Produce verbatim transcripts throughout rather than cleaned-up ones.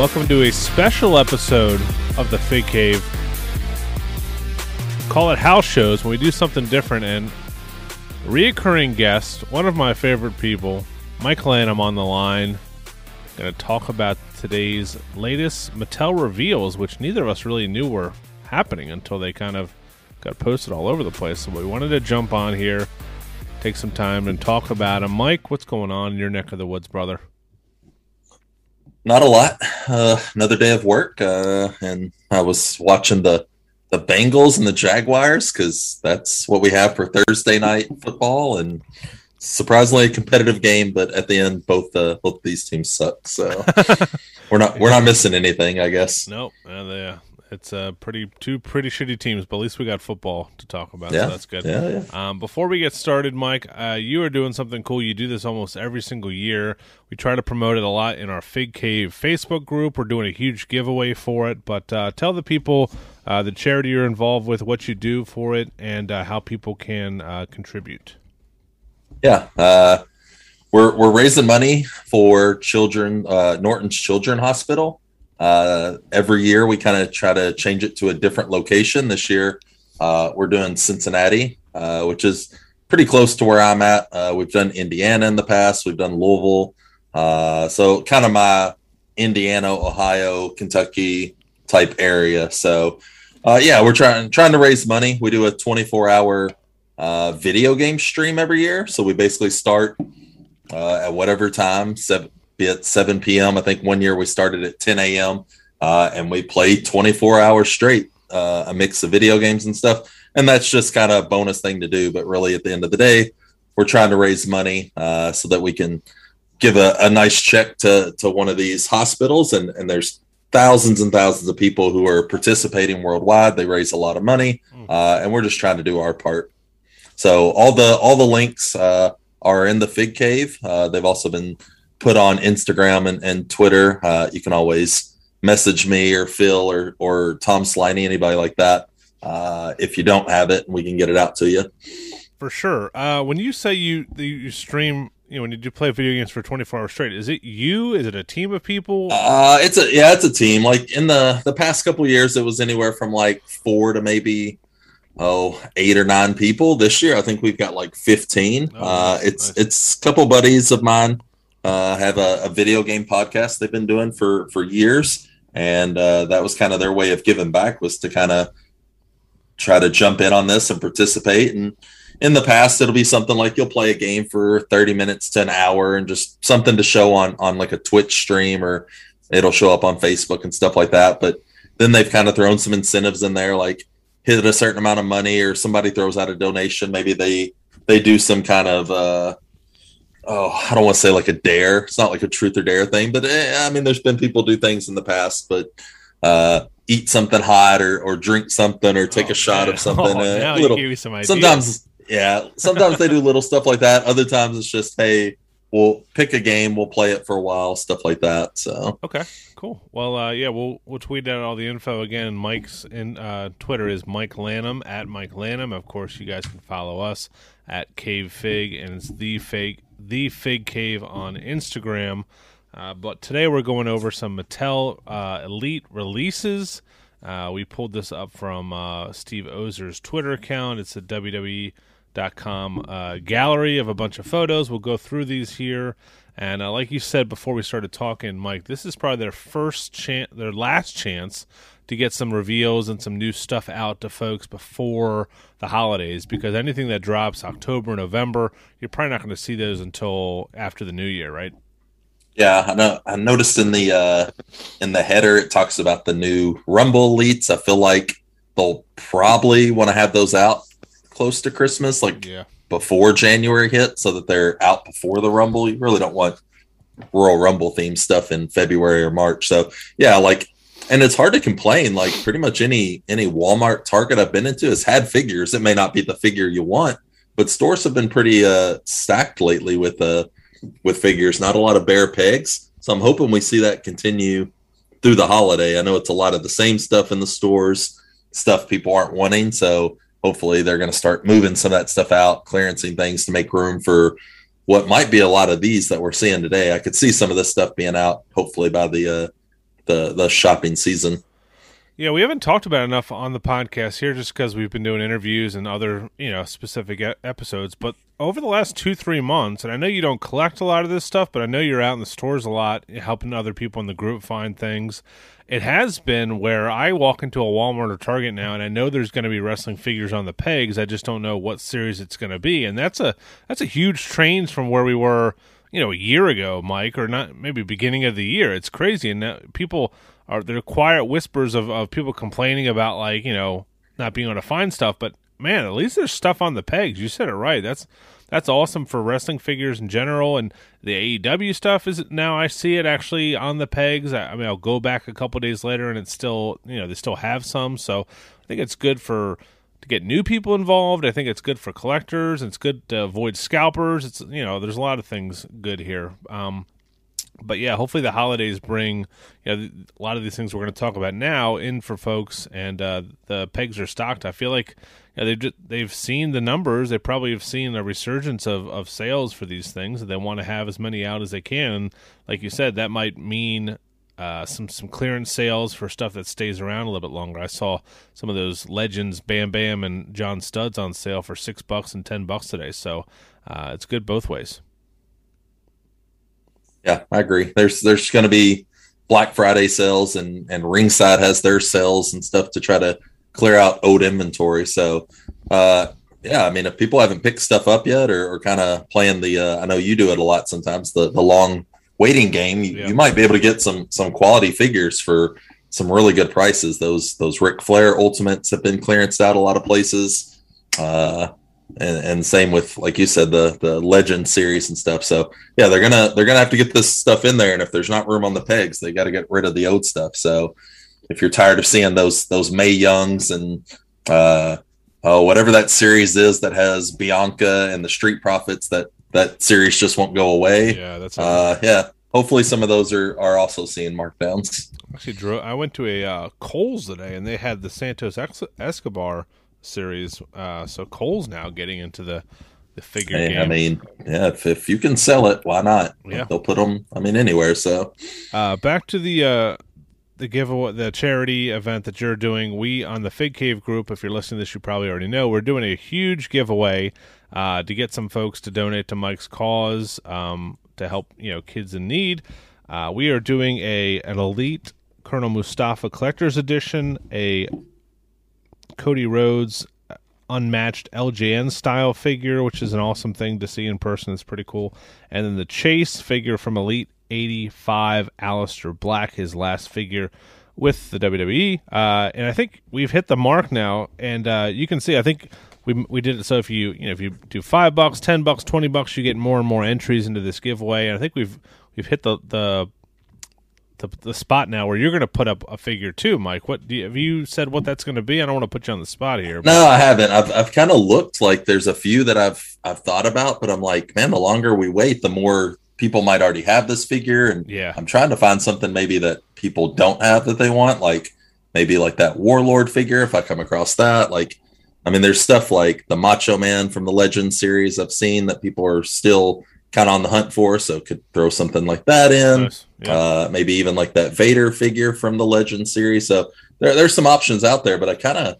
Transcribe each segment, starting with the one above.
Welcome to a special episode of the Fig Cave. Call it house shows when we do something different, and reoccurring guest, one of my favorite people, Mike Lanham on the line. Going to talk about today's latest Mattel reveals, which neither of us really knew were happening until they kind of got posted all over the place. So we wanted to jump on here, take some time and talk about them. Mike, what's going on in your neck of the woods, brother? Not a lot. Uh, another day of work, uh, and I was watching the the Bengals and the Jaguars because that's what we have for Thursday night football, and surprisingly a competitive game. But at the end, both uh, both these teams suck, so we're not we're not missing anything, I guess. Nope. Uh, they, uh, it's a pretty two pretty shitty teams, but at least we got football to talk about. Yeah. So that's good. Yeah, yeah. Um, before we get started, Mike, uh, you are doing something cool. You do this almost every single year. We try to promote it a lot in our Fig Cave Facebook group. We're doing a huge giveaway for it, but uh, tell the people uh, the charity you're involved with, what you do for it, and uh, how people can uh, contribute. Yeah, uh, we're we're raising money for children, uh, Norton's Children's Hospital. Uh, every year we kind of try to change it to a different location. This year uh, we're doing Cincinnati, uh, which is pretty close to where I'm at. Uh, we've done Indiana in the past. We've done Louisville. Uh, so kind of my Indiana, Ohio, Kentucky type area. So uh, yeah, we're trying trying to raise money. We do a twenty-four hour uh, video game stream every year. So we basically start uh, at whatever time, seven, at seven p.m. I think one year we started at ten a.m. uh and we played twenty-four hours straight, uh a mix of video games and stuff, and that's just kind of a bonus thing to do. But really at the end of the day, we're trying to raise money uh so that we can give a, a nice check to to one of these hospitals, and and there's thousands and thousands of people who are participating worldwide. They raise a lot of money, uh and we're just trying to do our part. So all the all the links uh are in the Fig Cave. Uh they've also been put on Instagram and, and Twitter. Uh, you can always message me or Phil or, or Tom Sliney, anybody like that. Uh, if you don't have it, and we can get it out to you. For sure. Uh, when you say you, you stream, you know, when you do play video games for twenty-four hours straight, is it you, is it a team of people? Uh, it's a, yeah, it's a team. Like in the, the past couple of years, it was anywhere from like four to maybe, Oh, eight or nine people. This year, I think we've got like fifteen. Oh, uh, nice, it's, nice. It's a couple buddies of mine. Uh, have a, a video game podcast they've been doing for, for years, and uh, that was kind of their way of giving back, was to kind of try to jump in on this and participate. And in the past, it'll be something like you'll play a game for thirty minutes to an hour, and just something to show on on like a Twitch stream, or it'll show up on Facebook and stuff like that. But then they've kind of thrown some incentives in there, like hit a certain amount of money, or somebody throws out a donation. Maybe they they do some kind of uh, oh, I don't want to say like a dare. It's not like a truth or dare thing, but eh, I mean, there's been people do things in the past, but uh, eat something hot, or, or drink something, or take oh, a shot man. of something. Oh, uh, now little, you gave me some ideas. Sometimes, yeah, sometimes they do little stuff like that. Other times it's just, hey, we'll pick a game, we'll play it for a while, stuff like that. So okay, cool. Well, uh, yeah, we'll we'll tweet out all the info again. Mike's in uh, Twitter is Mike Lanham, at Mike Lanham. Of course, you guys can follow us at Cave Fig, and it's the Fig the Fig Cave on Instagram. Uh, but today we're going over some Mattel uh, Elite releases. Uh, we pulled this up from uh, Steve Ozer's Twitter account. It's a W W E dot com uh, gallery of a bunch of photos. We'll go through these here, and uh, like you said before we started talking, Mike, this is probably their first chance, their last chance to get some reveals and some new stuff out to folks before the holidays, because anything that drops October, November, you're probably not going to see those until after the new year, right? Yeah, I know. I noticed in the uh, in the header it talks about the new Rumble Elites. I feel like they'll probably want to have those out close to Christmas, like yeah. before January hits, so that they're out before the Rumble. You really don't want Royal Rumble themed stuff in February or March. So yeah, like, and it's hard to complain. Like pretty much any any Walmart, Target I've been into has had figures. It may not be the figure you want, but stores have been pretty uh, stacked lately with uh with figures. Not a lot of bare pegs. So I'm hoping we see that continue through the holiday. I know it's a lot of the same stuff in the stores, stuff people aren't wanting. So hopefully they're going to start moving some of that stuff out, clearancing things to make room for what might be a lot of these that we're seeing today. I could see some of this stuff being out hopefully by the uh, the the shopping season. Yeah, we haven't talked about it enough on the podcast here just because we've been doing interviews and other, you know, specific episodes. But over the last two, three months, and I know you don't collect a lot of this stuff, but I know you're out in the stores a lot helping other people in the group find things. It has been where I walk into a Walmart or Target now, and I know there's going to be wrestling figures on the pegs. I just don't know what series it's going to be. And that's a that's a huge change from where we were, you know, a year ago, Mike, or not maybe beginning of the year. It's crazy. And now people – Are there quiet whispers of, of people complaining about, like, you know, not being able to find stuff, but man, at least there's stuff on the pegs. You said it right. That's that's awesome for wrestling figures in general, and the A E W stuff is now I see it actually on the pegs. I, I mean, I'll go back a couple days later, and it's still, you know, they still have some. So I think it's good for to get new people involved. I think it's good for collectors. It's good to avoid scalpers. It's, you know, there's a lot of things good here. Um, But, yeah, hopefully the holidays bring, you know, a lot of these things we're going to talk about now in for folks, and uh, the pegs are stocked. I feel like, you know, they've, just, they've seen the numbers. They probably have seen a resurgence of, of sales for these things, and they want to have as many out as they can. And like you said, that might mean uh, some, some clearance sales for stuff that stays around a little bit longer. I saw some of those Legends, Bam Bam, and John Studs on sale for six bucks and ten bucks today. So uh, it's good both ways. Yeah, I agree. There's there's going to be Black Friday sales, and, and Ringside has their sales and stuff to try to clear out old inventory. So, uh, yeah, I mean, if people haven't picked stuff up yet, or, or kind of playing the, uh, I know you do it a lot sometimes, the, the long waiting game, you, yeah. you might be able to get some some quality figures for some really good prices. Those those Ric Flair Ultimates have been clearanced out a lot of places. Uh And, and same with, like you said, the the Legend series and stuff. So yeah, they're gonna they're gonna have to get this stuff in there. And if there's not room on the pegs, they got to get rid of the old stuff. So if you're tired of seeing those those Mae Youngs and uh, oh whatever that series is that has Bianca and the Street Profits, that that series just won't go away. Yeah, that's uh, yeah. Hopefully some of those are, are also seeing markdowns. Actually, Drew, I went to a uh, Kohl's today, and they had the Santos Escobar series, uh so Cole's now getting into the the figure hey, game. I mean, yeah, if, if you can sell it, why not? Yeah, they'll put them, I mean, anywhere. So uh back to the uh the giveaway, the charity event that you're doing. We on the Fig Cave group, if you're listening to this, you probably already know, we're doing a huge giveaway uh to get some folks to donate to Mike's cause, um to help, you know, kids in need. Uh we are doing a an Elite Colonel Mustafa Collector's Edition, a Cody Rhodes unmatched L J N style figure, which is an awesome thing to see in person. It's pretty cool. And then the Chase figure from Elite eighty-five, Aleister Black, his last figure with the W W E. Uh, and I think we've hit the mark now. And uh, you can see, I think we we did it. So if you you know if you do five bucks, ten bucks, twenty bucks, you get more and more entries into this giveaway. And I think we've we've hit the the. The, the spot now where you're going to put up a figure too, Mike. What do you, have you said what that's going to be? I don't want to put you on the spot here. But. No, I haven't. I've I've kind of looked, like there's a few that I've I've thought about, but I'm like, man, the longer we wait, the more people might already have this figure, and yeah, I'm trying to find something maybe that people don't have that they want, like maybe like that Warlord figure if I come across that. Like, I mean, there's stuff like the Macho Man from the Legend series I've seen that people are still kind of on the hunt for, so could throw something like that in. Nice. Yeah. Uh, maybe even like that Vader figure from the Legend series. So there, there's some options out there, but I kind of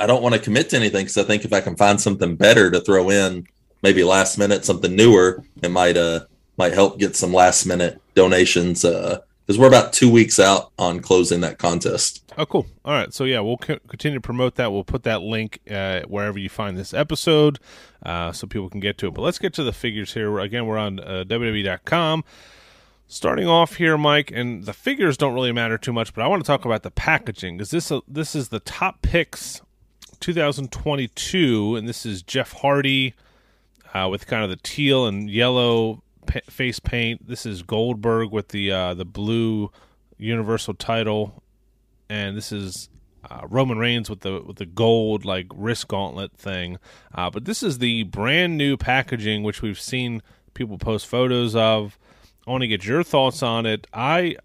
I don't want to commit to anything because I think if I can find something better to throw in, maybe last minute, something newer, it might uh might help get some last minute donations. Uh, because we're about two weeks out on closing that contest. Oh, cool. All right. So, yeah, we'll co- continue to promote that. We'll put that link uh, wherever you find this episode uh, so people can get to it. But let's get to the figures here. Again, we're on uh, W W E dot com. Starting off here, Mike, and the figures don't really matter too much, but I want to talk about the packaging because this, uh, this is the Top Picks twenty twenty-two, and this is Jeff Hardy uh, with kind of the teal and yellow face paint. This is Goldberg with the uh, the blue Universal title, and this is uh, Roman Reigns with the with the gold like wrist gauntlet thing. Uh, but this is the brand new packaging, which we've seen people post photos of. I want to get your thoughts on it. I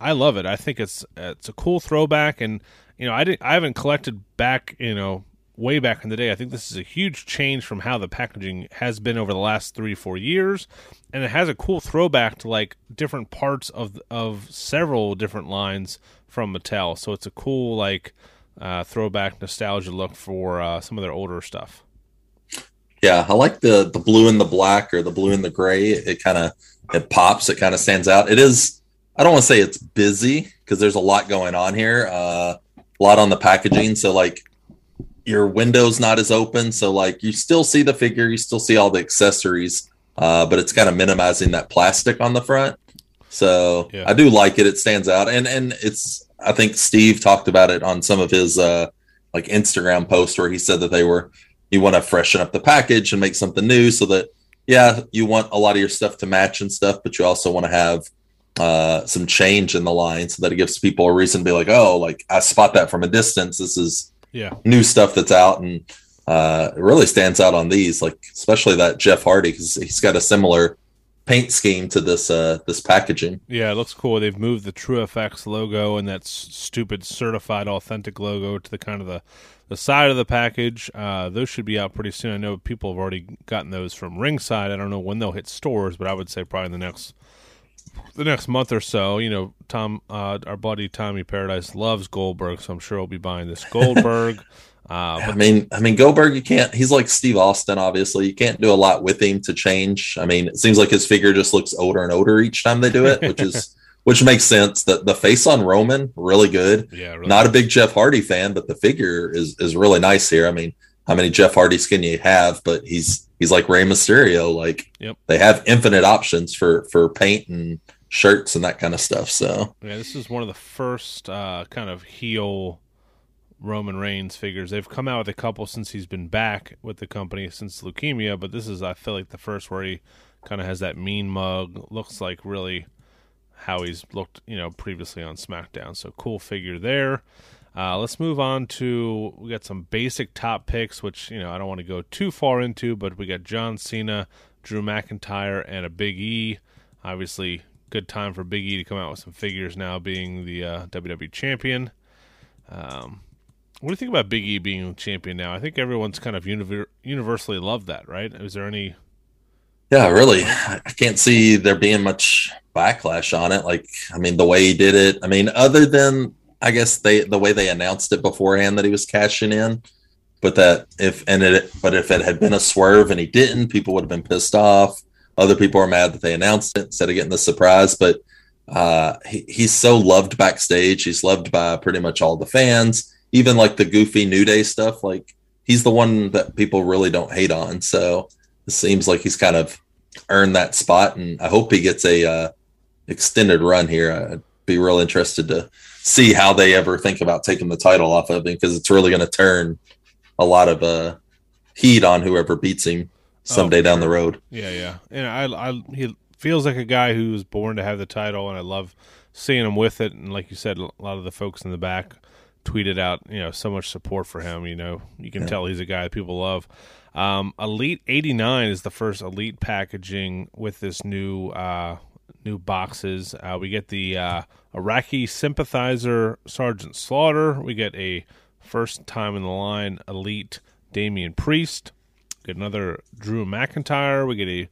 I love it. I think it's it's a cool throwback, and you know I didn't I haven't collected back you know. way back in the day. I think this is a huge change from how the packaging has been over the last three, four years. And it has a cool throwback to like different parts of, of several different lines from Mattel. So it's a cool like uh, throwback nostalgia look for uh, some of their older stuff. Yeah, I like the the blue and the black, or the blue and the gray. It kind of it pops. It kind of stands out. It is. I don't want to say it's busy because there's a lot going on here. Uh, a lot on the packaging. So like your window's not as open. So like you still see the figure. You still see all the accessories. Uh, but it's kind of minimizing that plastic on the front. So yeah. I do like it. It stands out. And and it's. I think Steve talked about it on some of his uh, like Instagram posts where he said that they were. You want to freshen up the package and make something new so that, yeah, you want a lot of your stuff to match and stuff, but you also want to have uh, some change in the line so that it gives people a reason to be like, oh, like I spot that from a distance. This is yeah. new stuff that's out. And uh, it really stands out on these, like especially that Jeff Hardy, because he's got a similar paint scheme to this uh, this packaging. Yeah, it looks cool. They've moved the TrueFX logo and that s- stupid certified authentic logo to the kind of the The side of the package. Uh, those should be out pretty soon. I know people have already gotten those from Ringside. I don't know when they'll hit stores, but I would say probably in the next the next month or so. You know, Tom, uh, our buddy Tommy Paradise loves Goldberg, so I'm sure he'll be buying this Goldberg. Uh, but I mean, I mean Goldberg, you can't. He's like Steve Austin, obviously. You can't do a lot with him to change. I mean, it seems like his figure just looks older and older each time they do it, which is. Which makes sense. The the face on Roman, really good. Yeah, really not good. A big Jeff Hardy fan, but the figure is is really nice here. I mean, how many Jeff Hardys can you have? But he's he's like Rey Mysterio. Like yep. They have infinite options for, for paint and shirts and that kind of stuff. So yeah, this is one of the first uh, kind of heel Roman Reigns figures. They've come out with a couple since he's been back with the company since leukemia, but this is I feel like the first where he kind of has that mean mug. Looks like really. How he's looked, you know, previously on SmackDown. So cool figure there. Uh, let's move on to, we got some basic top picks, which, you know, I don't want to go too far into, but we got John Cena, Drew McIntyre, and a Big E. Obviously, good time for Big E to come out with some figures now being the uh, W W E champion. Um, what do you think about Big E being champion now? I think everyone's kind of univer- universally loved that, right? Is there any... Yeah, really. I can't see there being much backlash on it. Like, I mean, the way he did it, I mean, other than, I guess, they the way they announced it beforehand that he was cashing in, but that if and it, but if it had been a swerve and he didn't, people would have been pissed off. Other people are mad that they announced it instead of getting the surprise, but uh, he, he's so loved backstage. He's loved by pretty much all the fans, even like the goofy New Day stuff. Like, he's the one that people really don't hate on, so... Seems like he's kind of earned that spot, and I hope he gets a uh, extended run here. I'd be real interested to see how they ever think about taking the title off of him, because it's really going to turn a lot of uh, heat on whoever beats him someday oh, down the road. Yeah, yeah, and I, I, he feels like a guy who was born to have the title, and I love seeing him with it. And like you said, a lot of the folks in the back tweeted out, you know, so much support for him. You know, you can yeah. tell he's a guy that people love. Um, Elite eighty-nine is the first Elite packaging with this new uh, new boxes. Uh, we get the uh, Iraqi sympathizer Sergeant Slaughter. We get a first time in the line Elite Damian Priest. We get another Drew McIntyre. We get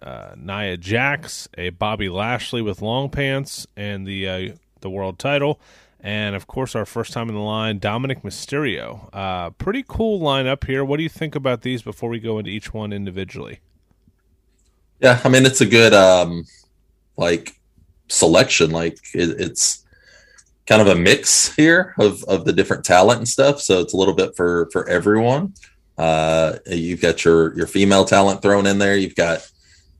a uh, Nia Jax, a Bobby Lashley with long pants and the uh, the world title. And, of course, our first time in the line, Dominic Mysterio. Uh, pretty cool lineup here. What do you think about these before we go into each one individually? Yeah, I mean, it's a good, um, like, selection. Like, it, it's kind of a mix here of, of the different talent and stuff. So it's a little bit for, for everyone. Uh, you've got your, your female talent thrown in there. You've got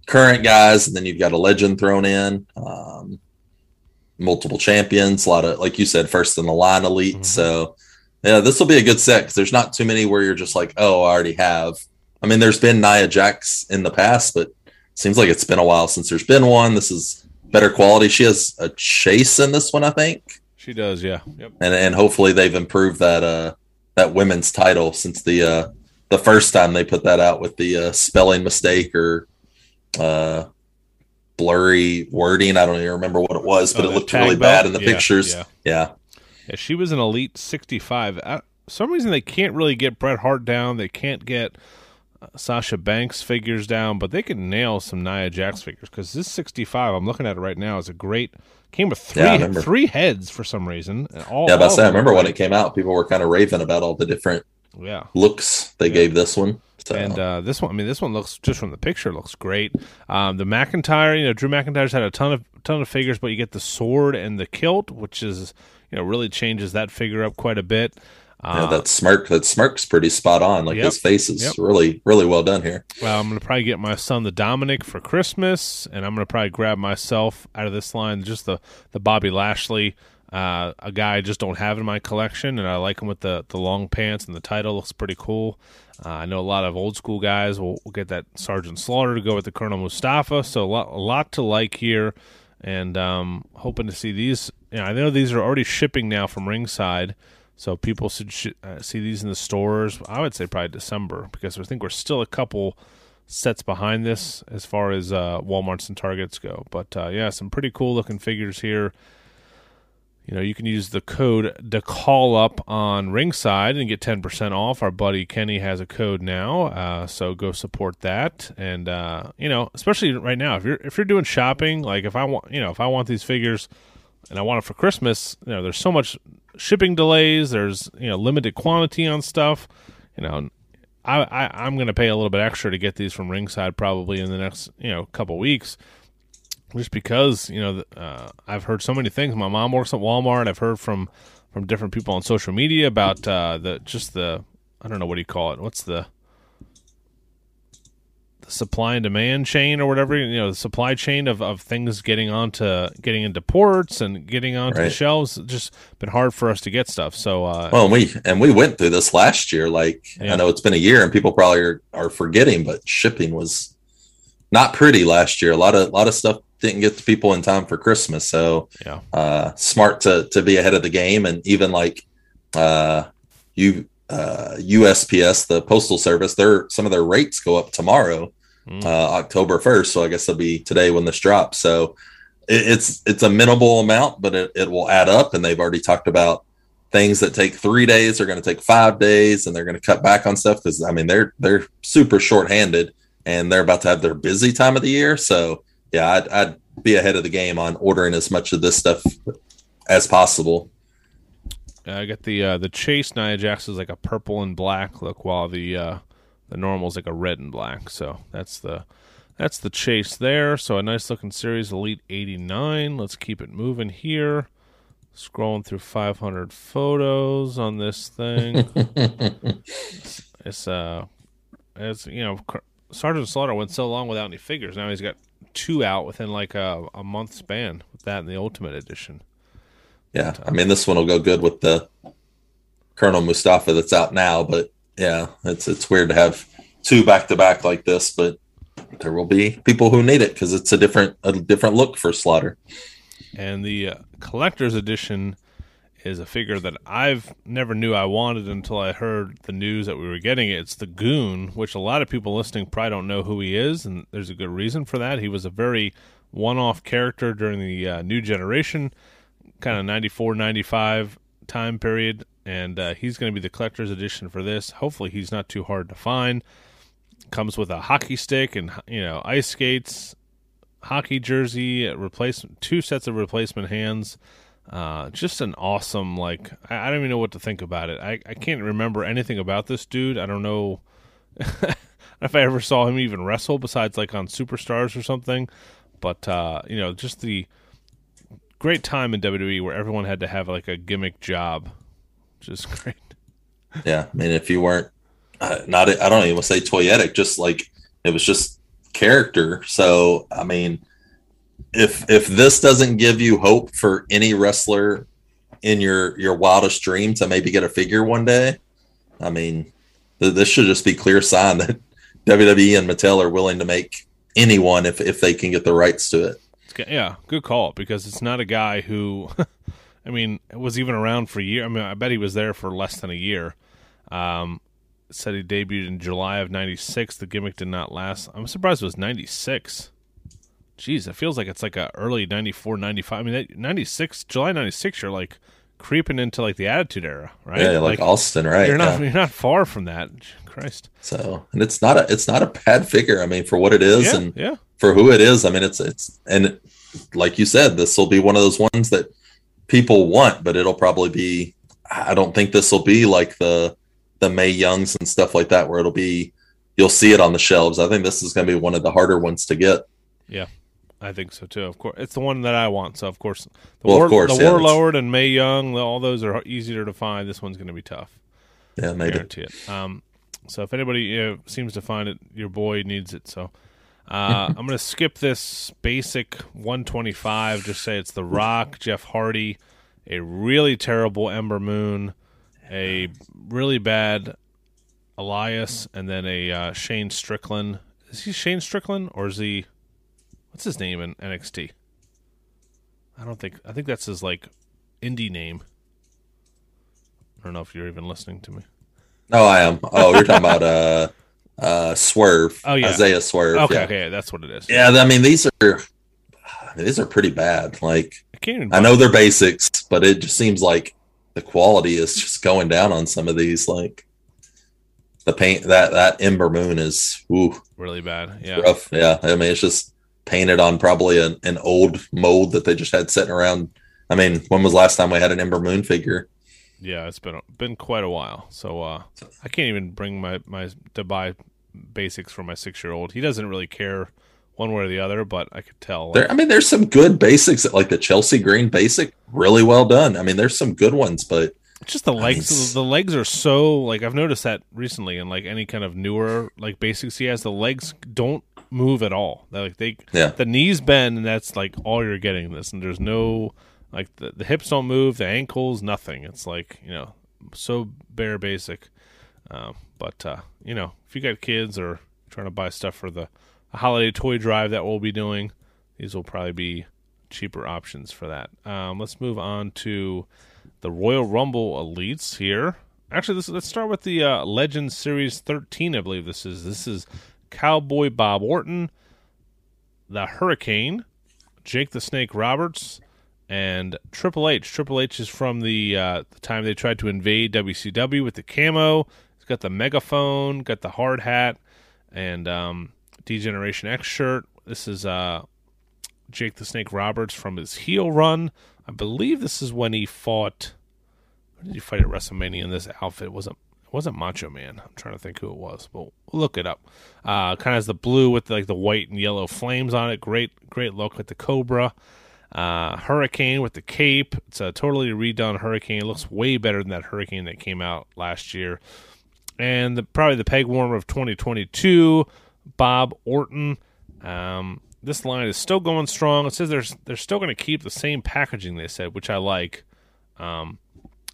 current guys, and then you've got a legend thrown in. Um multiple champions, a lot of, like you said, first in the line elite. Mm-hmm. So yeah, this will be a good set because there's not too many where you're just like, oh, I already have. I mean, there's been Nia Jax in the past, but it seems like it's been a while since there's been one. This is better quality. She has a chase in this one, I think. She does, yeah. Yep. And and hopefully they've improved that uh that women's title since the uh the first time they put that out with the uh, spelling mistake or uh blurry wording. I don't even remember what it was, but oh, it looked really belt? bad in the yeah, pictures. Yeah. yeah. Yeah. She was an Elite sixty-five. I, for some reason, they can't really get Bret Hart down. They can't get uh, Sasha Banks figures down, but they can nail some Nia Jax figures, because this sixty-five, I'm looking at it right now, is a great... Came with three yeah, he- three heads for some reason. And all, yeah, about that. I remember when it came out, people were kind of raving about all the different yeah. looks they yeah. gave this one. So. And uh, this one, I mean, this one looks, just from the picture, looks great. Um, the McIntyre, you know, Drew McIntyre's had a ton of ton of figures, but you get the sword and the kilt, which is, you know, really changes that figure up quite a bit. Uh, yeah, that smirk, that smirk's pretty spot on. Like yep, his face is yep. really, really well done here. Well, I'm gonna probably get my son the Dominic for Christmas, and I'm gonna probably grab myself out of this line just the the Bobby Lashley, uh, a guy I just don't have in my collection, and I like him with the the long pants and the title looks pretty cool. Uh, I know a lot of old school guys will, will get that Sergeant Slaughter to go with the Colonel Mustafa. So a lot, a lot to like here, and um, hoping to see these. You know, I know these are already shipping now from Ringside. So people should sh- uh, see these in the stores. I would say probably December, because I think we're still a couple sets behind this as far as uh, Walmarts and Targets go. But, uh, yeah, some pretty cool-looking figures here. You know, you can use the code to call up on Ringside and get ten percent off. Our buddy Kenny has a code now, uh, so go support that. And, uh, you know, especially right now, if you're if you're doing shopping, like if I want, you know, if I want these figures and I want it for Christmas, you know, there's so much – shipping delays, there's, you know, limited quantity on stuff. You know, I, I I'm gonna pay a little bit extra to get these from Ringside probably in the next, you know, couple weeks, just because, you know, uh, I've heard so many things. My mom works at Walmart. I've heard from from different people on social media about uh, the just the I don't know what do you call it. What's the the supply and demand chain or whatever, you know, the supply chain of, of things getting onto getting into ports and getting onto right. the shelves. It's just been hard for us to get stuff. So, uh, well, and we, and we went through this last year. Like, yeah. I know it's been a year and people probably are, are forgetting, but shipping was not pretty last year. A lot of, a lot of stuff didn't get to people in time for Christmas. So, yeah. uh, smart to, to be ahead of the game. And even like, uh, you, Uh, U S P S, the postal service, their some of their rates go up tomorrow, mm. uh, October first. So I guess it'll be today when this drops. So it, it's it's a minimal amount, but it, it will add up. And they've already talked about things that take three days are going to take five days, and they're going to cut back on stuff because I mean they're they're super shorthanded, and they're about to have their busy time of the year. So yeah, I'd, I'd be ahead of the game on ordering as much of this stuff as possible. Uh, I got the uh, the Chase Nia Jax is like a purple and black look, while the uh, the normal is like a red and black. So that's the that's the Chase there. So a nice looking series, Elite eighty-nine. Let's keep it moving here. Scrolling through five hundred photos on this thing. it's, it's uh, it's you know, Sergeant Slaughter went so long without any figures. Now he's got two out within like a, a month span with that and the Ultimate Edition. Yeah, I mean, this one will go good with the Colonel Mustafa that's out now, but yeah, it's it's weird to have two back-to-back like this, but there will be people who need it because it's a different a different look for Slaughter. And the uh, Collector's Edition is a figure that I've never knew I wanted until I heard the news that we were getting it. It's the Goon, which a lot of people listening probably don't know who he is, and there's a good reason for that. He was a very one-off character during the uh, New Generation kind of ninety-four ninety-five time period, and uh, he's going to be the collector's edition for this. Hopefully he's not too hard to find. Comes with a hockey stick and, you know, ice skates, hockey jersey, replacement, two sets of replacement hands. Uh, just an awesome, like, I, I don't even know what to think about it. I, I can't remember anything about this dude. I don't know if I ever saw him even wrestle besides like on Superstars or something, but uh, you know, just the great time in W W E where everyone had to have like a gimmick job, which is great. Yeah, I mean, if you weren't uh, not, I don't even say toyetic, just like it was just character. So, I mean, if if this doesn't give you hope for any wrestler in your your wildest dream to maybe get a figure one day, I mean, th- this should just be clear sign that W W E and Mattel are willing to make anyone if if they can get the rights to it. Yeah, good call, because it's not a guy who, I mean, was even around for a year. I mean, I bet he was there for less than a year. Um, said he debuted in July of ninety-six. The gimmick did not last. I'm surprised it was ninety-six. Jeez, it feels like it's like a early ninety-four, ninety-five. I mean, ninety-six, July ninety-six, you're like creeping into like the Attitude Era, right? Yeah, like, like Austin, right? You're not yeah. you're not far from that. Christ. So, and it's not a it's not a bad figure. I mean, for what it is yeah, and yeah. for who it is. I mean, it's it's and like you said, this will be one of those ones that people want, but it'll probably be. I don't think this will be like the the Mae Youngs and stuff like that, where it'll be you'll see it on the shelves. I think this is going to be one of the harder ones to get. Yeah, I think so too. Of course, it's the one that I want. So of course, the, well, war, of course, the yeah, Warlord and Mae Young, all those are easier to find. This one's going to be tough. Yeah, maybe. I guarantee it. Um, so if anybody you know, seems to find it, your boy needs it. So uh, I'm going to skip this basic one twenty-five. Just say it's The Rock, Jeff Hardy, a really terrible Ember Moon, a really bad Elias, and then a uh, Shane Strickland. Is he Shane Strickland or is he? What's his name in N X T? I don't think. I think that's his like indie name. I don't know if you're even listening to me. No, I am. Oh, you're talking about uh, uh, Swerve. Oh yeah, Isaiah Swerve. Okay, yeah. okay, that's what it is. Yeah, I mean these are. I mean, these are pretty bad. Like I, can't even I know they're basics, but it just seems like the quality is just going down on some of these. Like the paint that that Ember Moon is ooh, really bad. Yeah, rough. Yeah, I mean it's just painted on probably an, an old mold that they just had sitting around. I mean, when was the last time we had an Ember Moon figure? Yeah, it's been been quite a while. So uh, I can't even bring my my to buy basics for my six year old. He doesn't really care one way or the other, but I could tell. Like, there, I mean, there's some good basics, that, like the Chelsea Green basic, really well done. I mean, there's some good ones, but it's just the legs. I mean, the legs are so like I've noticed that recently in like any kind of newer like basics he has. The legs don't move at all. They're like they, yeah. the knees bend, and that's like all you're getting. This and there's no like the, the hips don't move, the ankles, nothing. It's like you know, so bare basic. Um, but uh, you know, if you got kids or trying to buy stuff for the a holiday toy drive that we'll be doing, these will probably be cheaper options for that. Um, let's move on to the Royal Rumble Elites here. Actually, this, let's start with the uh, Legends Series thirteen, I believe this is. This is Cowboy Bob Orton, the Hurricane, Jake the Snake Roberts, and Triple H. Triple H is from the, uh, the time they tried to invade W C W with the camo. He's got the megaphone, got the hard hat, and... Um, D-Generation X shirt. This is uh, Jake the Snake Roberts from his heel run. I believe this is when he fought. Where did he fight at WrestleMania in this outfit? It wasn't it wasn't Macho Man. I'm trying to think who it was, but we'll look it up. Uh, kind of has the blue with like the white and yellow flames on it. Great, great look with the Cobra. Uh, Hurricane with the cape. It's a totally redone Hurricane. It looks way better than that Hurricane that came out last year. And the, probably the peg warmer of twenty twenty-two. Bob Orton. Um, this line is still going strong. It says they're, they're still going to keep the same packaging they said, which I like. Um,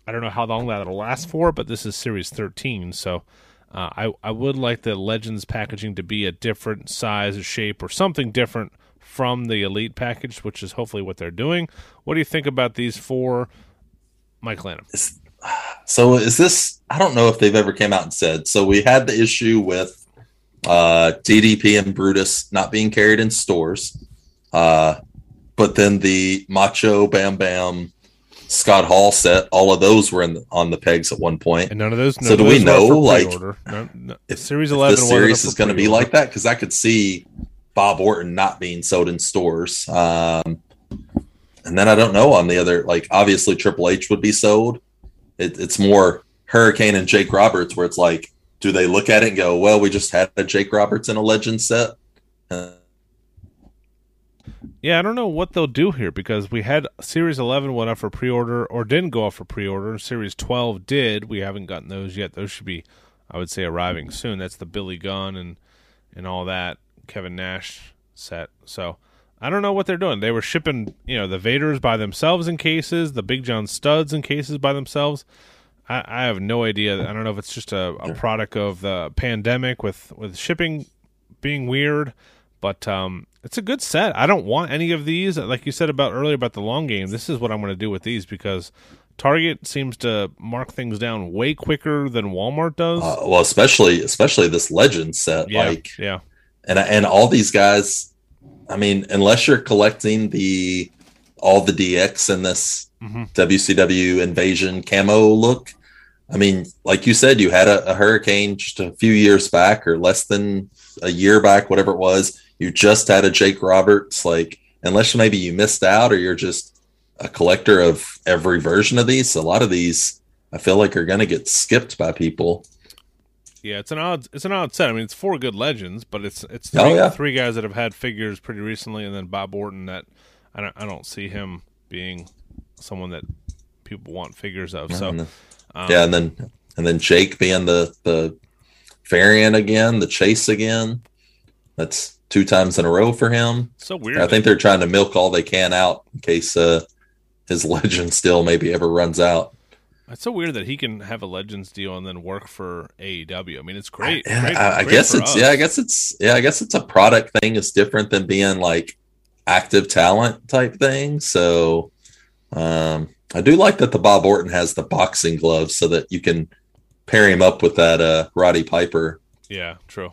I don't know how long that'll last for, but this is Series thirteen, so uh, I, I would like the Legends packaging to be a different size or shape or something different from the Elite package, which is hopefully what they're doing. What do you think about these four, Mike Lanham? So is this – I don't know if they've ever came out and said. So we had the issue with – Uh, D D P and Brutus not being carried in stores, uh, but then the Macho, Bam Bam, Scott Hall set, all of those were in the, on the pegs at one point. And none of those. So do we know, like, no, no. if Series eleven if this series is going to be like that? Because I could see Bob Orton not being sold in stores, um, and then I don't know on the other. Like, obviously Triple H would be sold. It, it's more Hurricane and Jake Roberts, where it's like. Do they look at it and go, well, we just had a Jake Roberts in a Legend set? Uh, yeah, I don't know what they'll do here because we had Series eleven went up for pre-order or didn't go up for pre-order. Series twelve did. We haven't gotten those yet. Those should be, I would say, arriving soon. That's the Billy Gunn and, and all that Kevin Nash set. So I don't know what they're doing. They were shipping, you know, the Vaders by themselves in cases, the Big John Studs in cases by themselves. I have no idea. I don't know if it's just a, a product of the pandemic with, with shipping being weird, but um, it's a good set. I don't want any of these. Like you said about earlier about the long game, this is what I'm going to do with these because Target seems to mark things down way quicker than Walmart does. Uh, well, especially especially this Legend set. Yeah, like, yeah. And, and all these guys, I mean, unless you're collecting the all the D X in this mm-hmm. W C W Invasion camo look. I mean, like you said, you had a, a hurricane just a few years back, or less than a year back, whatever it was. You just had a Jake Roberts. Like, unless maybe you missed out, or you're just a collector of every version of these, a lot of these I feel like are going to get skipped by people. Yeah, it's an odd, it's an odd set. I mean, it's four good legends, but it's it's three, oh, yeah. three guys that have had figures pretty recently, and then Bob Orton. That I don't I don't see him being someone that people want figures of. So. Um, yeah, and then and then Jake being the the variant again, the chase again. That's two times in a row for him. So weird. I think they're trying to milk all they can out in case uh, his legend still maybe ever runs out. It's so weird that he can have a Legends deal and then work for A E W. I mean, it's great. I, great, I, I great guess it's us. yeah, I guess it's yeah, I guess it's a product thing. It's different than being like active talent type thing. So. Um, I do like that the Bob Orton has the boxing gloves so that you can pair him up with that uh, Roddy Piper. Yeah, true.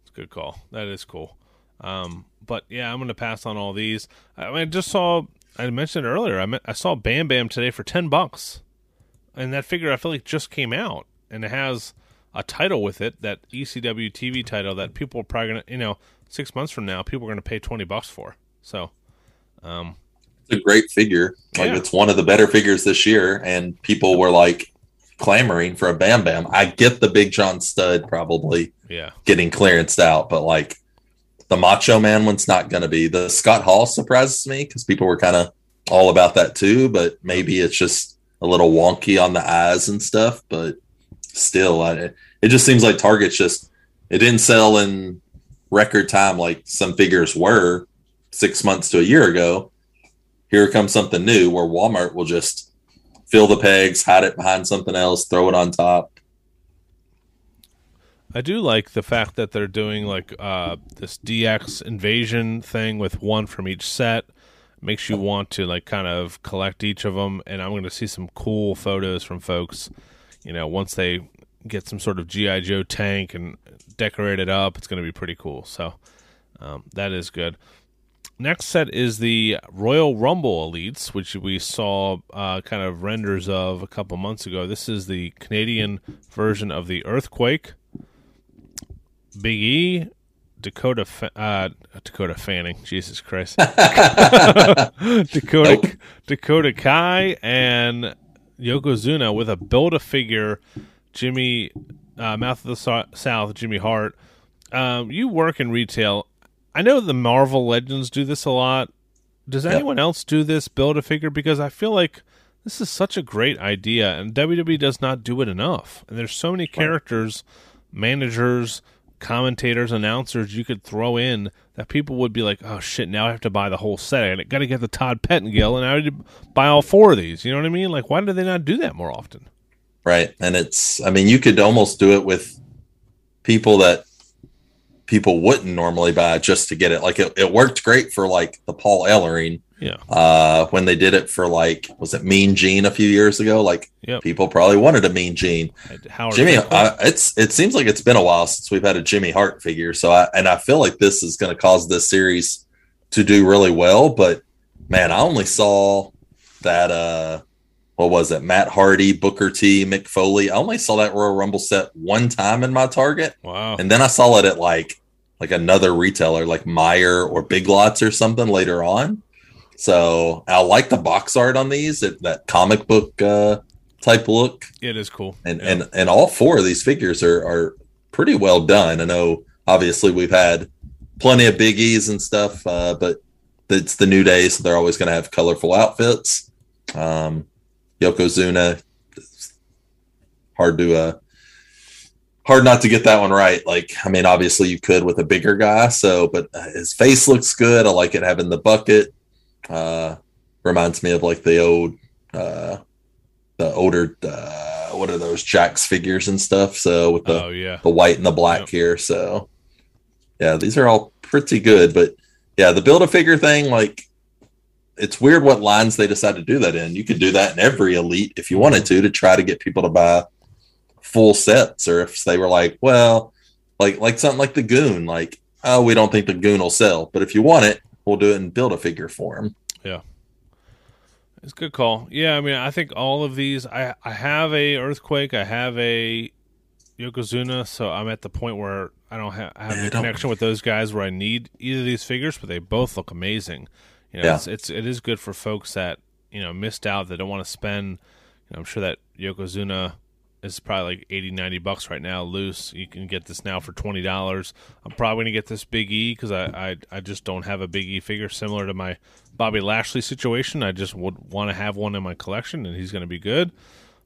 It's a good call. That is cool. Um, but, yeah, I'm going to pass on all these. I, mean, I just saw, I mentioned earlier, I, met, I saw Bam Bam today for ten bucks. And that figure, I feel like, just came out. And it has a title with it, that E C W T V title that people are probably going to, you know, six months from now, people are going to pay twenty bucks for. So, um a great figure. Like yeah. It's one of the better figures this year, and people were like clamoring for a Bam Bam. I get the Big John Stud probably yeah getting clearanced out, but like the Macho Man one's not going to be. The Scott Hall surprises me because people were kind of all about that too, but maybe it's just a little wonky on the eyes and stuff. But still, I, it just seems like Target's just, it didn't sell in record time like some figures were six months to a year ago. Here comes something new where Walmart will just fill the pegs, hide it behind something else, throw it on top. I do like the fact that they're doing like uh, this D X invasion thing with one from each set. Makes you want to like kind of collect each of them. And I'm going to see some cool photos from folks. You know, once they get some sort of G I. Joe tank and decorate it up, it's going to be pretty cool. So um, that is good. Next set is the Royal Rumble Elites, which we saw uh, kind of renders of a couple months ago. This is the Canadian version of the Earthquake. Big E, Dakota Fa- uh, Dakota Fanning, Jesus Christ. Dakota nope. Dakota Kai and Yokozuna with a build-a-figure, Jimmy, uh, Mouth of the so- South, Jimmy Hart. Um, you work in retail. I know the Marvel Legends do this a lot. Does yep. anyone else do this build-a-figure? Because I feel like this is such a great idea, and W W E does not do it enough. And there's so many characters, managers, commentators, announcers you could throw in that people would be like, oh, shit, now I have to buy the whole set. I got to get the Todd Pettengill, and I have to buy all four of these. You know what I mean? Like, why do they not do that more often? Right, and it's, I mean, you could almost do it with people that people wouldn't normally buy just to get it. Like it, it worked great for like the Paul Ellering. Yeah. Uh, when they did it for like, was it Mean Gene a few years ago? Like yep. people probably wanted a Mean Gene. Howard Jimmy, uh, it's, it seems like it's been a while since we've had a Jimmy Hart figure. So I, and I feel like this is going to cause this series to do really well, but man, I only saw that, uh, what was it? Matt Hardy, Booker T, Mick Foley. I only saw that Royal Rumble set one time in my Target. Wow. And then I saw it at like, like another retailer like Meijer or Big Lots or something later on. So I like the box art on these, that, that comic book uh, type look. It is cool. And, yeah. and and all four of these figures are, are pretty well done. I know obviously we've had plenty of Big E's and stuff, uh, but it's the New Day, so they're always going to have colorful outfits. Um, Yokozuna, hard to... Uh, Hard not to get that one right. Like, I mean, obviously you could with a bigger guy. So, but his face looks good. I like it having the bucket. Uh, reminds me of like the old, uh, the older, uh, what are those Jax figures and stuff. So with the, oh, yeah. the white and the black yep. here. So yeah, these are all pretty good, but yeah, the build a figure thing, like it's weird what lines they decide to do that in. You could do that in every Elite if you wanted to, to try to get people to buy full sets, or if they were like, well, like like something like the Goon, like, oh, we don't think the Goon will sell, but if you want it, we'll do it and build a figure for him. Yeah. It's a good call. Yeah, I mean, I think all of these, I, I have a Earthquake, I have a Yokozuna, so I'm at the point where I don't have, I have yeah, a connection with those guys where I need either of these figures, but they both look amazing. You know, yeah. it's, it's it is good for folks that, you know, missed out, that don't want to spend, you know, I'm sure that Yokozuna is probably like eighty, ninety bucks right now, loose. You can get this now for twenty dollars. I'm probably going to get this Big E because I, I, I just don't have a Big E figure similar to my Bobby Lashley situation. I just would want to have one in my collection, and he's going to be good.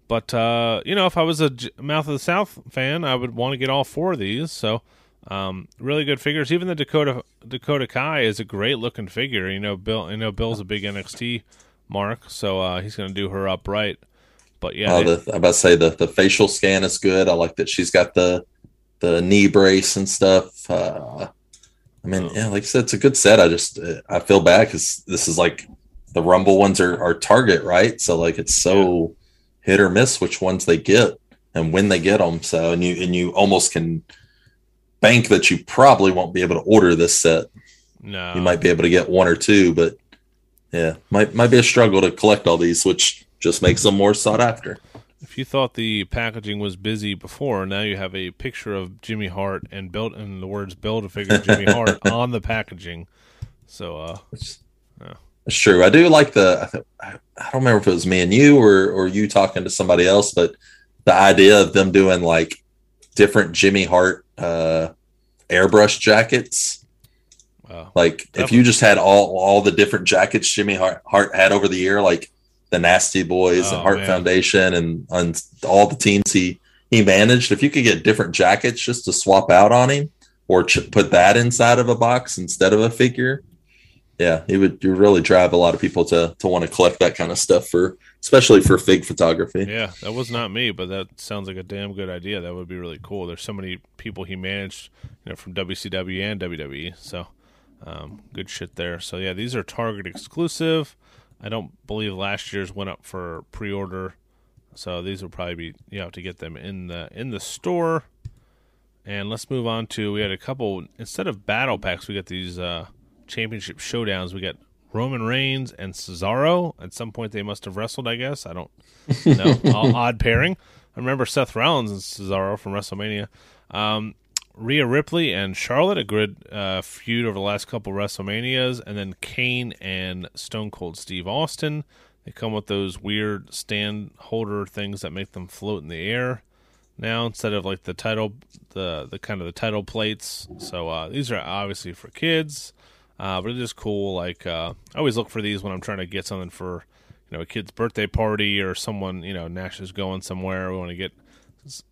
But, uh, you know, if I was a J- Mouth of the South fan, I would want to get all four of these. So, um, really good figures. Even the Dakota Dakota Kai is a great-looking figure. You know, Bill. You know, Bill's a big N X T mark, so uh, he's going to do her up right. But, yeah. Uh, they, the, I'm about to say the, the facial scan is good. I like that she's got the the knee brace and stuff. Uh, I mean, yeah, like I said, it's a good set. I just I feel bad because this is like the Rumble ones are, are Target, right? So, like, it's so... Yeah. Hit or miss which ones they get and when they get them. So, and you and you almost can bank that you probably won't be able to order this set. No, you might be able to get one or two, but yeah, might might be a struggle to collect all these, which just makes them more sought after. If you thought the packaging was busy before, now you have a picture of Jimmy Hart and built and the words "build a figure Jimmy Hart" on the packaging. So, uh, yeah. That's true. I do like the, I don't remember if it was me and you or, or you talking to somebody else, but the idea of them doing like different Jimmy Hart uh, airbrush jackets. Wow. Like definitely. If you just had all, all the different jackets Jimmy Hart, Hart had over the year, like the Nasty Boys oh, and Hart man. Foundation and, and all the teams he, he managed, if you could get different jackets just to swap out on him or ch- put that inside of a box instead of a figure. Yeah, it would you really drive a lot of people to to want to collect that kind of stuff for, especially for fig photography. Yeah, that was not me, but that sounds like a damn good idea. That would be really cool. There's so many people he managed, you know, from W C W and W W E. So, um, good shit there. So yeah, these are Target exclusive. I don't believe last year's went up for pre-order, so these will probably be you know to get them in the in the store. And let's move on to we had a couple instead of battle packs, we got these. Uh, Championship showdowns. We got Roman Reigns and Cesaro. At some point, they must have wrestled. I guess I don't know. Odd pairing. I remember Seth Rollins and Cesaro from WrestleMania. Um, Rhea Ripley and Charlotte, a good uh, feud over the last couple WrestleManias, and then Kane and Stone Cold Steve Austin. They come with those weird stand holder things that make them float in the air. Now instead of like the title, the the kind of the title plates. So uh, these are obviously for kids. Uh, but it is cool. Like uh, I always look for these when I'm trying to get something for, you know, a kid's birthday party or someone. You know, Nash is going somewhere. We want to get,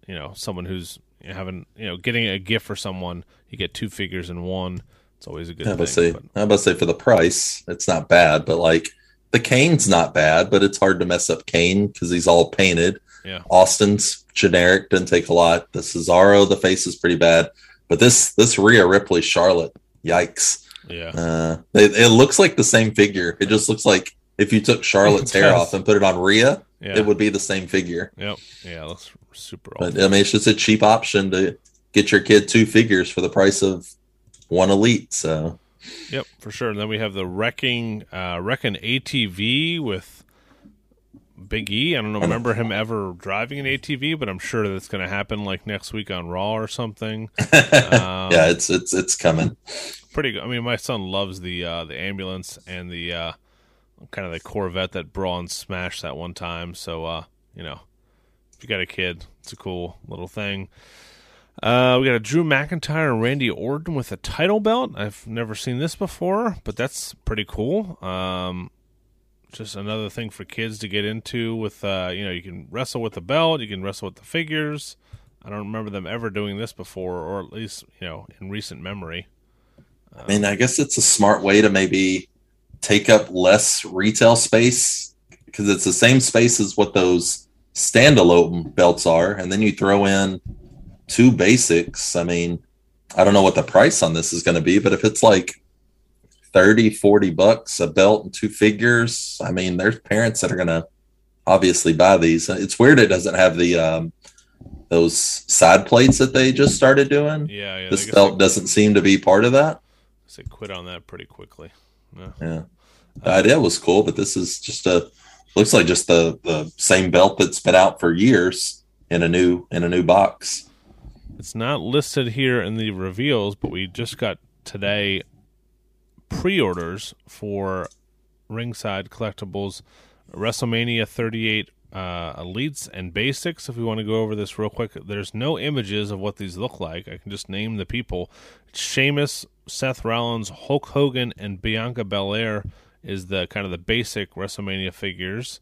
you know, someone who's having, you know, getting a gift for someone. You get two figures in one. It's always a good. I'm about to say, I'm about to say for the price, it's not bad. But like the Kane's not bad, but it's hard to mess up Kane because he's all painted. Yeah. Austin's generic, doesn't take a lot. The Cesaro, the face is pretty bad. But this this Rhea Ripley Charlotte, yikes. Yeah, uh, it, it looks like the same figure. It just looks like if you took Charlotte's hair off and put it on Rhea, yeah. It would be the same figure. Yep. Yeah, that's super awesome. But I mean, it's just a cheap option to get your kid two figures for the price of one Elite. So, yep, for sure. And then we have the wrecking, uh, wrecking A T V with Big E. I don't know, remember him ever driving an A T V, but I'm sure that's going to happen like next week on Raw or something. um, yeah, it's it's it's coming. Pretty good. I mean, my son loves the uh, the ambulance and the uh, kind of the Corvette that Braun smashed that one time. So, uh, you know, if you got a kid, it's a cool little thing. Uh, we got a Drew McIntyre and Randy Orton with a title belt. I've never seen this before, but that's pretty cool. Um, just another thing for kids to get into with, uh, you know, you can wrestle with the belt, you can wrestle with the figures. I don't remember them ever doing this before, or at least, you know, in recent memory. I mean, I guess it's a smart way to maybe take up less retail space because it's the same space as what those standalone belts are. And then you throw in two basics. I mean, I don't know what the price on this is going to be, but if it's like thirty, forty bucks a belt and two figures, I mean, there's parents that are going to obviously buy these. It's weird it doesn't have the um, those side plates that they just started doing. Yeah, yeah. This belt doesn't seem to be part of that. They quit on that pretty quickly. Yeah. yeah. The idea was cool, but this is just a looks like just the, the same belt that's been out for years in a new in a new box. It's not listed here in the reveals, but we just got today pre-orders for Ringside Collectibles WrestleMania thirty-eight uh, Elites and Basics. If we want to go over this real quick, there's no images of what these look like. I can just name the people. It's Sheamus, Seth Rollins, Hulk Hogan, and Bianca Belair is the kind of the basic WrestleMania figures.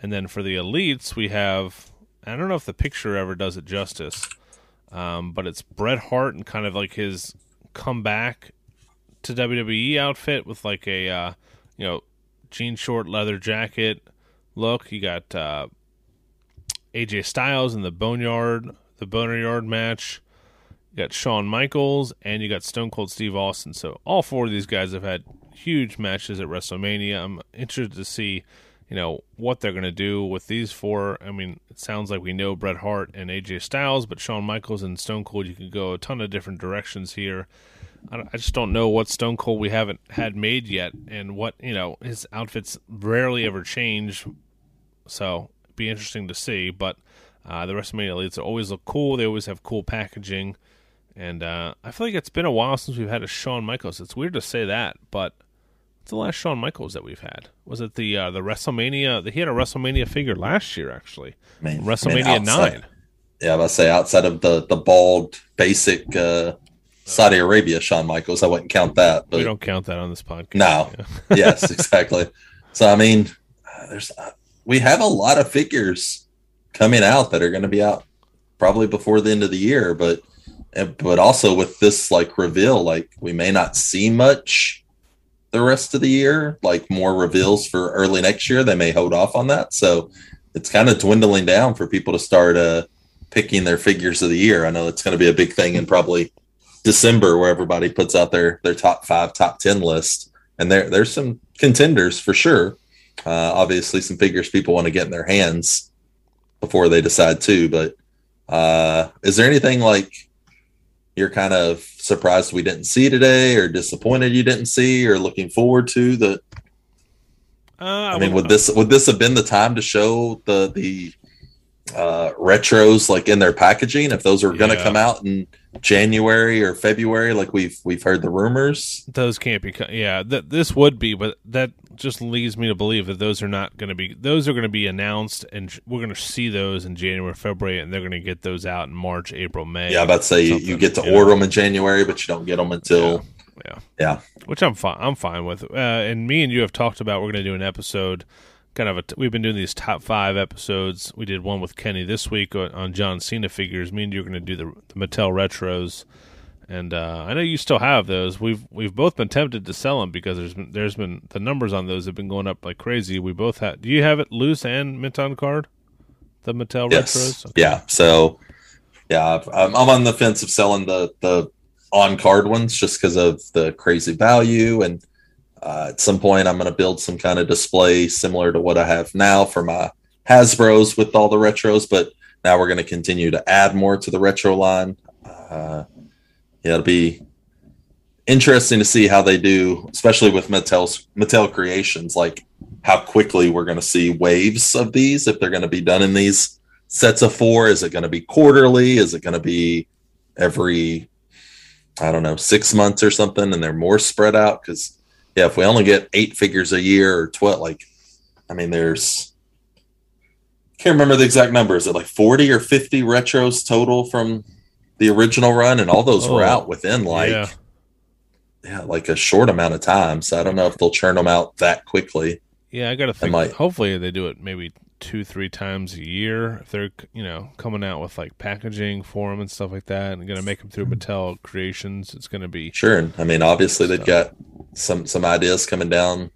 And then for the Elites, we have, I don't know if the picture ever does it justice, um, but it's Bret Hart and kind of like his comeback to W W E outfit with like a, uh, you know, jean short leather jacket look. You got uh, A J Styles in the Boneyard, the Boneyard match. You got Shawn Michaels, and you got Stone Cold Steve Austin. So all four of these guys have had huge matches at WrestleMania. I'm interested to see, you know, what they're going to do with these four. I mean, it sounds like we know Bret Hart and A J Styles, but Shawn Michaels and Stone Cold, you can go a ton of different directions here. I, I just don't know what Stone Cold we haven't had made yet, and what, you know, his outfits rarely ever change. So it'd be interesting to see, but uh, the WrestleMania Elites always look cool. They always have cool packaging. And uh, I feel like it's been a while since we've had a Shawn Michaels. It's weird to say that, but it's the last Shawn Michaels that we've had. Was it the uh, the WrestleMania? The, he had a WrestleMania figure last year, actually. Man, WrestleMania I mean, outside, nine. Yeah, I was say outside of the, the bald, basic uh, Saudi Arabia Shawn Michaels, I wouldn't count that. But we don't count that on this podcast. No. Yeah. Yes, exactly. So, I mean, there's uh, we have a lot of figures coming out that are going to be out probably before the end of the year, but... But also with this like reveal, like we may not see much the rest of the year, like more reveals for early next year. They may hold off on that. So it's kind of dwindling down for people to start uh, picking their figures of the year. I know it's going to be a big thing in probably December where everybody puts out their, their top five, top ten list. And there there's some contenders for sure. Uh, obviously some figures people want to get in their hands before they decide to. But uh, is there anything like, you're kind of surprised we didn't see today or disappointed you didn't see or looking forward to the, uh, I mean, would this, would this have been the time to show the, the uh, retros like in their packaging, if those are going to yeah. come out in January or February, like we've, we've heard the rumors, those can't be, yeah, th- this would be, but that just leads me to believe that those are not going to be, those are going to be announced and we're going to see those in January, February, and they're going to get those out in March, April, May. Yeah. I'm about to say you, you get to yeah. order them in January, but you don't get them until, yeah, yeah. yeah. which I'm fine. I'm fine with, uh, and me and you have talked about, we're going to do an episode kind of a, we've been doing these top five episodes. We did one with Kenny this week on, on John Cena figures. Me and you are going to do the, the Mattel retros, and uh, I know you still have those. We've we've both been tempted to sell them because there's been there's been the numbers on those have been going up like crazy. We both have. Do you have it loose and mint on card? The Mattel yes. retros. Okay. Yeah. So yeah, I'm, I'm on the fence of selling the the on card ones just because of the crazy value and. Uh, at some point, I'm going to build some kind of display similar to what I have now for my Hasbros with all the retros, but now we're going to continue to add more to the retro line. Uh, yeah, it'll be interesting to see how they do, especially with Mattel's, Mattel Creations, like how quickly we're going to see waves of these, if they're going to be done in these sets of four. Is it going to be quarterly? Is it going to be every, I don't know, six months or something, and they're more spread out? Because yeah, if we only get eight figures a year or twelve, like, I mean, there's, I can't remember the exact number. Is it like forty or fifty retros total from the original run? And all those oh, were out within like, yeah. yeah, like a short amount of time. So I don't know if they'll churn them out that quickly. Yeah, I got to think, like, hopefully they do it maybe two, three times a year. If they're, you know, coming out with like packaging for them and stuff like that and going to make them through Mattel Creations, it's going to be. Sure. I mean, obviously they've so. got. some some ideas coming down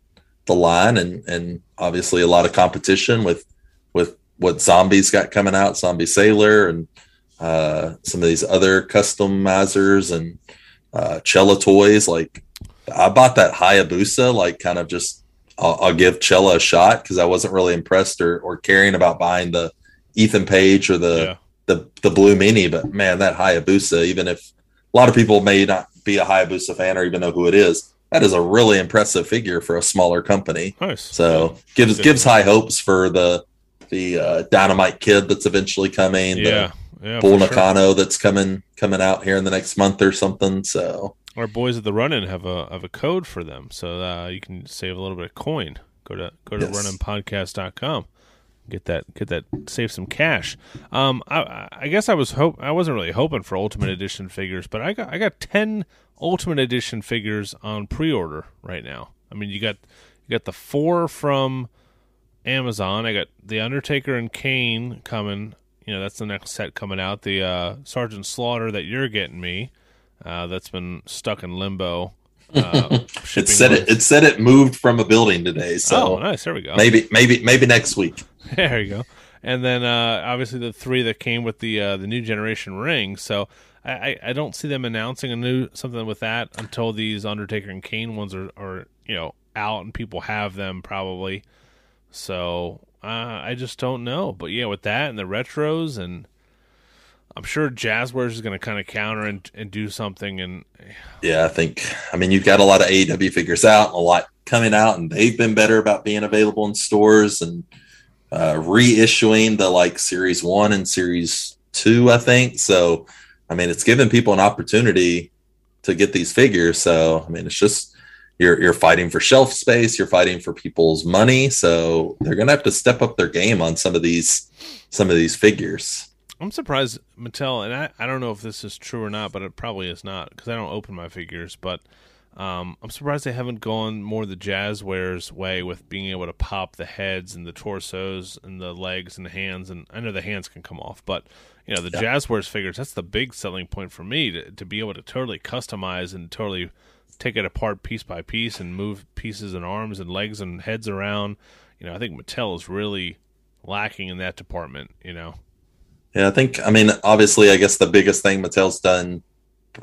the line and, and obviously a lot of competition with with what Zombie's got coming out, Zombie Sailor, and uh, some of these other customizers and uh, Chella toys. Like I bought that Hayabusa, like kind of just I'll, I'll give Chella a shot because I wasn't really impressed or, or caring about buying the Ethan Page or the, yeah. the, the Blue Mini. But man, that Hayabusa, even if a lot of people may not be a Hayabusa fan or even know who it is, that is a really impressive figure for a smaller company. Nice. So gives Good. gives high hopes for the the uh, Dynamite Kid that's eventually coming. Yeah. The yeah, Bull Nakano sure. that's coming coming out here in the next month or something. So our boys at the Run-In have a have a code for them, so uh, you can save a little bit of coin. Go to go to yes. run in podcast dot com. Get that, get that, save some cash. Um, I, I guess I was hope I wasn't really hoping for Ultimate Edition figures, but I got I got ten Ultimate Edition figures on pre-order right now. I mean, you got you got the four from Amazon. I got the Undertaker and Kane coming. You know, that's the next set coming out. The uh, Sergeant Slaughter that you're getting me, uh, that's been stuck in limbo. Uh, it said it, it said it moved from a building today, so oh, nice. There we go. Maybe maybe maybe next week. There you go. And then uh, obviously the three that came with the uh, the new generation ring. So I, I, I don't see them announcing a new something with that until these Undertaker and Kane ones are, are you know out and people have them probably. So uh, I just don't know. But yeah, with that and the retros, and I'm sure Jazzwares is going to kind of counter and, and do something. And yeah, I think, I mean, you've got a lot of A E W figures out, and a lot coming out, and they've been better about being available in stores and uh, reissuing the like series one and series two, I think. So, I mean, it's giving people an opportunity to get these figures. So, I mean, it's just, you're, you're fighting for shelf space, you're fighting for people's money. So they're going to have to step up their game on some of these, some of these figures. I'm surprised Mattel, and I, I don't know if this is true or not, but it probably is not because I don't open my figures, but um, I'm surprised they haven't gone more the Jazzwares way with being able to pop the heads and the torsos and the legs and the hands. And I know the hands can come off, but you know the yeah. Jazzwares figures, that's the big selling point for me, to, to be able to totally customize and totally take it apart piece by piece and move pieces and arms and legs and heads around. You know, I think Mattel is really lacking in that department, you know. Yeah, I think, I mean, obviously, I guess the biggest thing Mattel's done,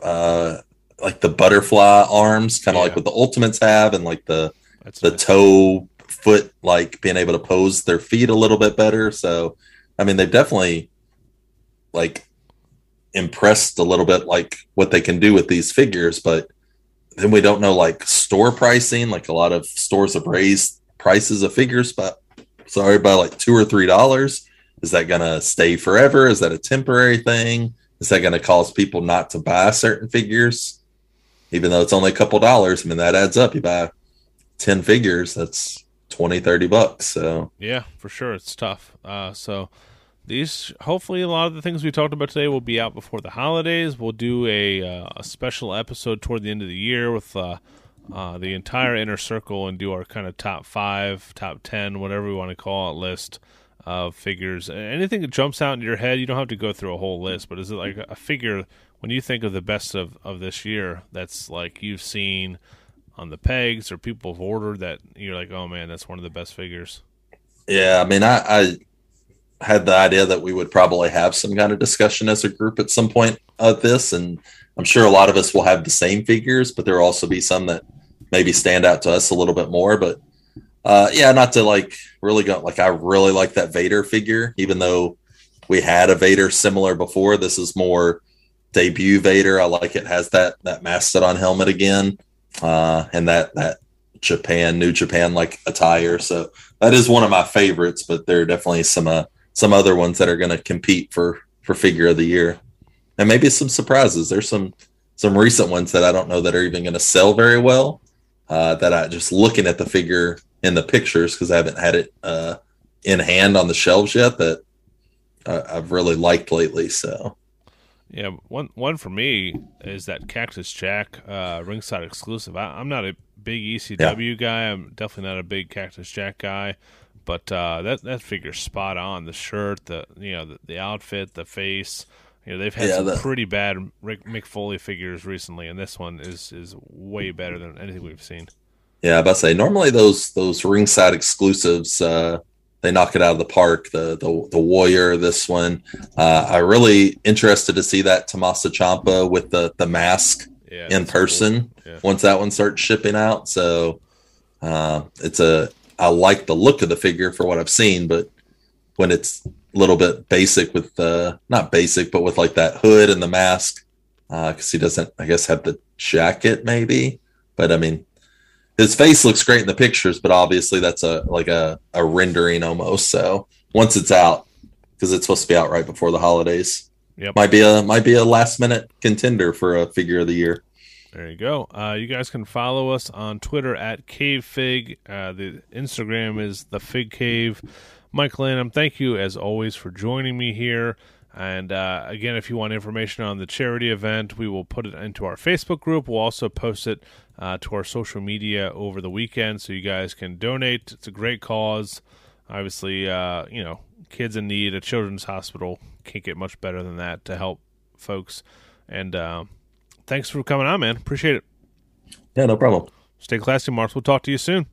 uh, like the butterfly arms, kind of yeah. like what the Ultimates have, and like the That's the nice. toe, foot, like being able to pose their feet a little bit better. So, I mean, they've definitely like impressed a little bit, like what they can do with these figures. But then we don't know like store pricing. Like a lot of stores have raised prices of figures, but sorry, by like two or three dollars. Is that going to stay forever? Is that a temporary thing? Is that going to cause people not to buy certain figures? Even though it's only a couple dollars, I mean, that adds up. You buy ten figures, that's twenty, thirty bucks. So yeah, for sure. It's tough. Uh, so these, hopefully a lot of the things we talked about today will be out before the holidays. We'll do a, uh, a special episode toward the end of the year with uh, uh, the entire Inner Circle and do our kind of top five, top ten, whatever we want to call it list. Uh, figures, anything that jumps out in your head. You don't have to go through a whole list, but is it like a figure when you think of the best of, of this year that's like you've seen on the pegs or people have ordered that you're like, oh man, that's one of the best figures? Yeah, I mean, I, I had the idea that we would probably have some kind of discussion as a group at some point of this, and I'm sure a lot of us will have the same figures, but there will also be some that maybe stand out to us a little bit more. But Uh, yeah, not to like really go like I really like that Vader figure, even though we had a Vader similar before. This is more debut Vader. I like it has that that Mastodon helmet again, uh, and that that Japan New Japan like attire. So that is one of my favorites. But there are definitely some uh, some other ones that are going to compete for for figure of the year, and maybe some surprises. There's some some recent ones that I don't know that are even going to sell very well. Uh, that I just looking at the figure in the pictures because I haven't had it uh, in hand on the shelves yet that uh, I've really liked lately. So, yeah, one one for me is that Cactus Jack uh, Ringside exclusive. I, I'm not a big E C W yeah. guy. I'm definitely not a big Cactus Jack guy, but uh, that that figure's spot on. The shirt, the you know the, the outfit, the face. You know, they've had yeah, some the, pretty bad Rick, Mick Foley figures recently, and this one is is way better than anything we've seen. Yeah, I was about to say, normally those those Ringside exclusives, uh, they knock it out of the park. The the, the Warrior, this one. Uh, I really interested to see that Tommaso Ciampa with the, the mask yeah, in person cool. yeah. once that one starts shipping out. So uh, it's a I like the look of the figure for what I've seen, but when it's little bit basic with the not basic but with like that hood and the mask uh because he doesn't I guess have the jacket maybe, but I mean his face looks great in the pictures, but obviously that's a like a, a rendering almost. So once it's out, because it's supposed to be out right before the holidays, yep. might be a might be a last minute contender for a figure of the year. There you go. Uh, you guys can follow us on Twitter at CaveFig. Uh, the Instagram is the Fig Cave. Mike Lanham, thank you as always for joining me here. And uh, again, if you want information on the charity event, we will put it into our Facebook group. We'll also post it uh, to our social media over the weekend so you guys can donate. It's a great cause. Obviously, uh, you know, kids in need, a children's hospital, can't get much better than that to help folks. And uh, thanks for coming on, man. Appreciate it. Yeah, no problem. Stay classy, Marks. We'll talk to you soon.